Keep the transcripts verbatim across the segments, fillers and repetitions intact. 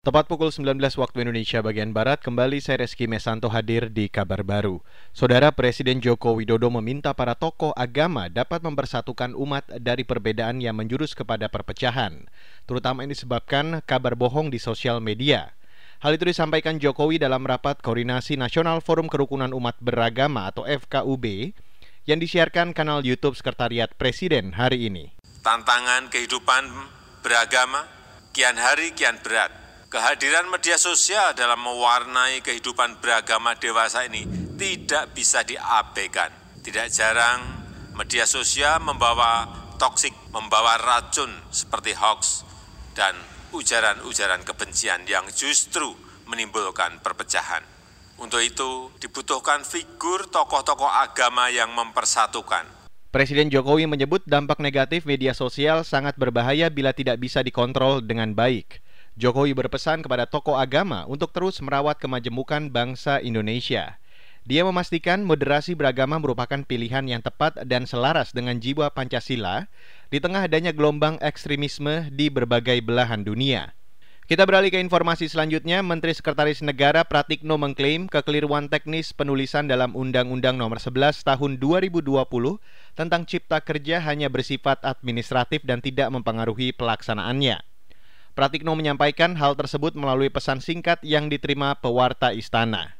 Tepat pukul sembilan belas waktu Indonesia bagian Barat, kembali saya Reski Mesanto hadir di kabar baru. Saudara Presiden Joko Widodo meminta para tokoh agama dapat mempersatukan umat dari perbedaan yang menjurus kepada perpecahan, terutama yang disebabkan kabar bohong di sosial media. Hal itu disampaikan Jokowi dalam rapat koordinasi nasional Forum Kerukunan Umat Beragama atau F K U B yang disiarkan kanal YouTube Sekretariat Presiden hari ini. Tantangan kehidupan beragama kian hari kian berat. Kehadiran media sosial dalam mewarnai kehidupan beragama dewasa ini tidak bisa diabaikan. Tidak jarang media sosial membawa toksik, membawa racun seperti hoaks dan ujaran-ujaran kebencian yang justru menimbulkan perpecahan. Untuk itu dibutuhkan figur tokoh-tokoh agama yang mempersatukan. Presiden Jokowi menyebut dampak negatif media sosial sangat berbahaya bila tidak bisa dikontrol dengan baik. Jokowi berpesan kepada tokoh agama untuk terus merawat kemajemukan bangsa Indonesia. Dia memastikan moderasi beragama merupakan pilihan yang tepat dan selaras dengan jiwa Pancasila di tengah adanya gelombang ekstremisme di berbagai belahan dunia. Kita beralih ke informasi selanjutnya. Menteri Sekretaris Negara Pratikno mengklaim kekeliruan teknis penulisan dalam Undang-Undang Nomor sebelas Tahun dua ribu dua puluh tentang Cipta Kerja hanya bersifat administratif dan tidak mempengaruhi pelaksanaannya. Pratikno menyampaikan hal tersebut melalui pesan singkat yang diterima pewarta istana.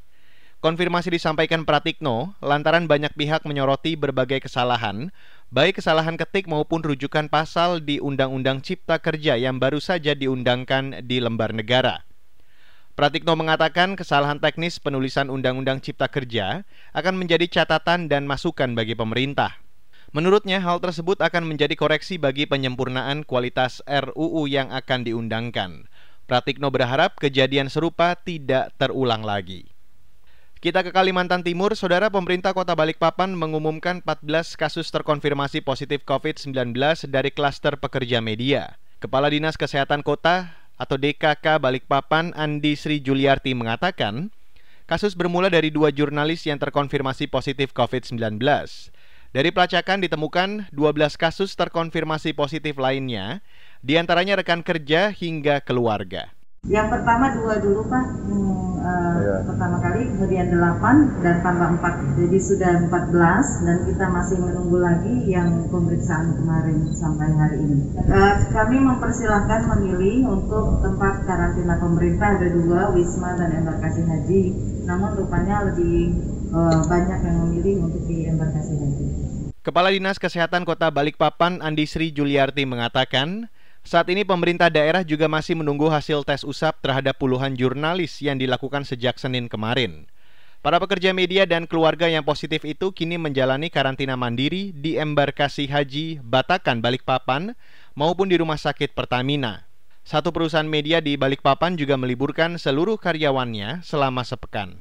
Konfirmasi disampaikan Pratikno lantaran banyak pihak menyoroti berbagai kesalahan, baik kesalahan ketik maupun rujukan pasal di Undang-Undang Cipta Kerja yang baru saja diundangkan di lembar negara. Pratikno mengatakan kesalahan teknis penulisan Undang-Undang Cipta Kerja akan menjadi catatan dan masukan bagi pemerintah. Menurutnya, hal tersebut akan menjadi koreksi bagi penyempurnaan kualitas R U U yang akan diundangkan. Pratikno berharap kejadian serupa tidak terulang lagi. Kita ke Kalimantan Timur, saudara. Pemerintah Kota Balikpapan mengumumkan empat belas kasus terkonfirmasi positif COVID sembilan belas dari klaster pekerja media. Kepala Dinas Kesehatan Kota atau D K K Balikpapan, Andi Sri Juliarti, mengatakan kasus bermula dari dua jurnalis yang terkonfirmasi positif COVID sembilan belas. Dari pelacakan ditemukan dua belas kasus terkonfirmasi positif lainnya, diantaranya rekan kerja hingga keluarga. Yang pertama dua dulu Pak, hmm, uh, ya. pertama kali, kemudian delapan dan tambah empat, jadi sudah empat belas dan kita masih menunggu lagi yang pemeriksaan kemarin sampai hari ini. Uh, kami mempersilahkan memilih untuk tempat karantina pemerintah ada dua, Wisma dan Embarkasi Haji, namun rupanya lebih banyak yang memilih untuk di Embarkasi Haji. Kepala Dinas Kesehatan Kota Balikpapan Andi Sri Juliarti mengatakan, saat ini pemerintah daerah juga masih menunggu hasil tes usap terhadap puluhan jurnalis yang dilakukan sejak Senin kemarin. Para pekerja media dan keluarga yang positif itu kini menjalani karantina mandiri di Embarkasi Haji, Batakan, Balikpapan maupun di Rumah Sakit Pertamina. Satu perusahaan media di Balikpapan juga meliburkan seluruh karyawannya selama sepekan.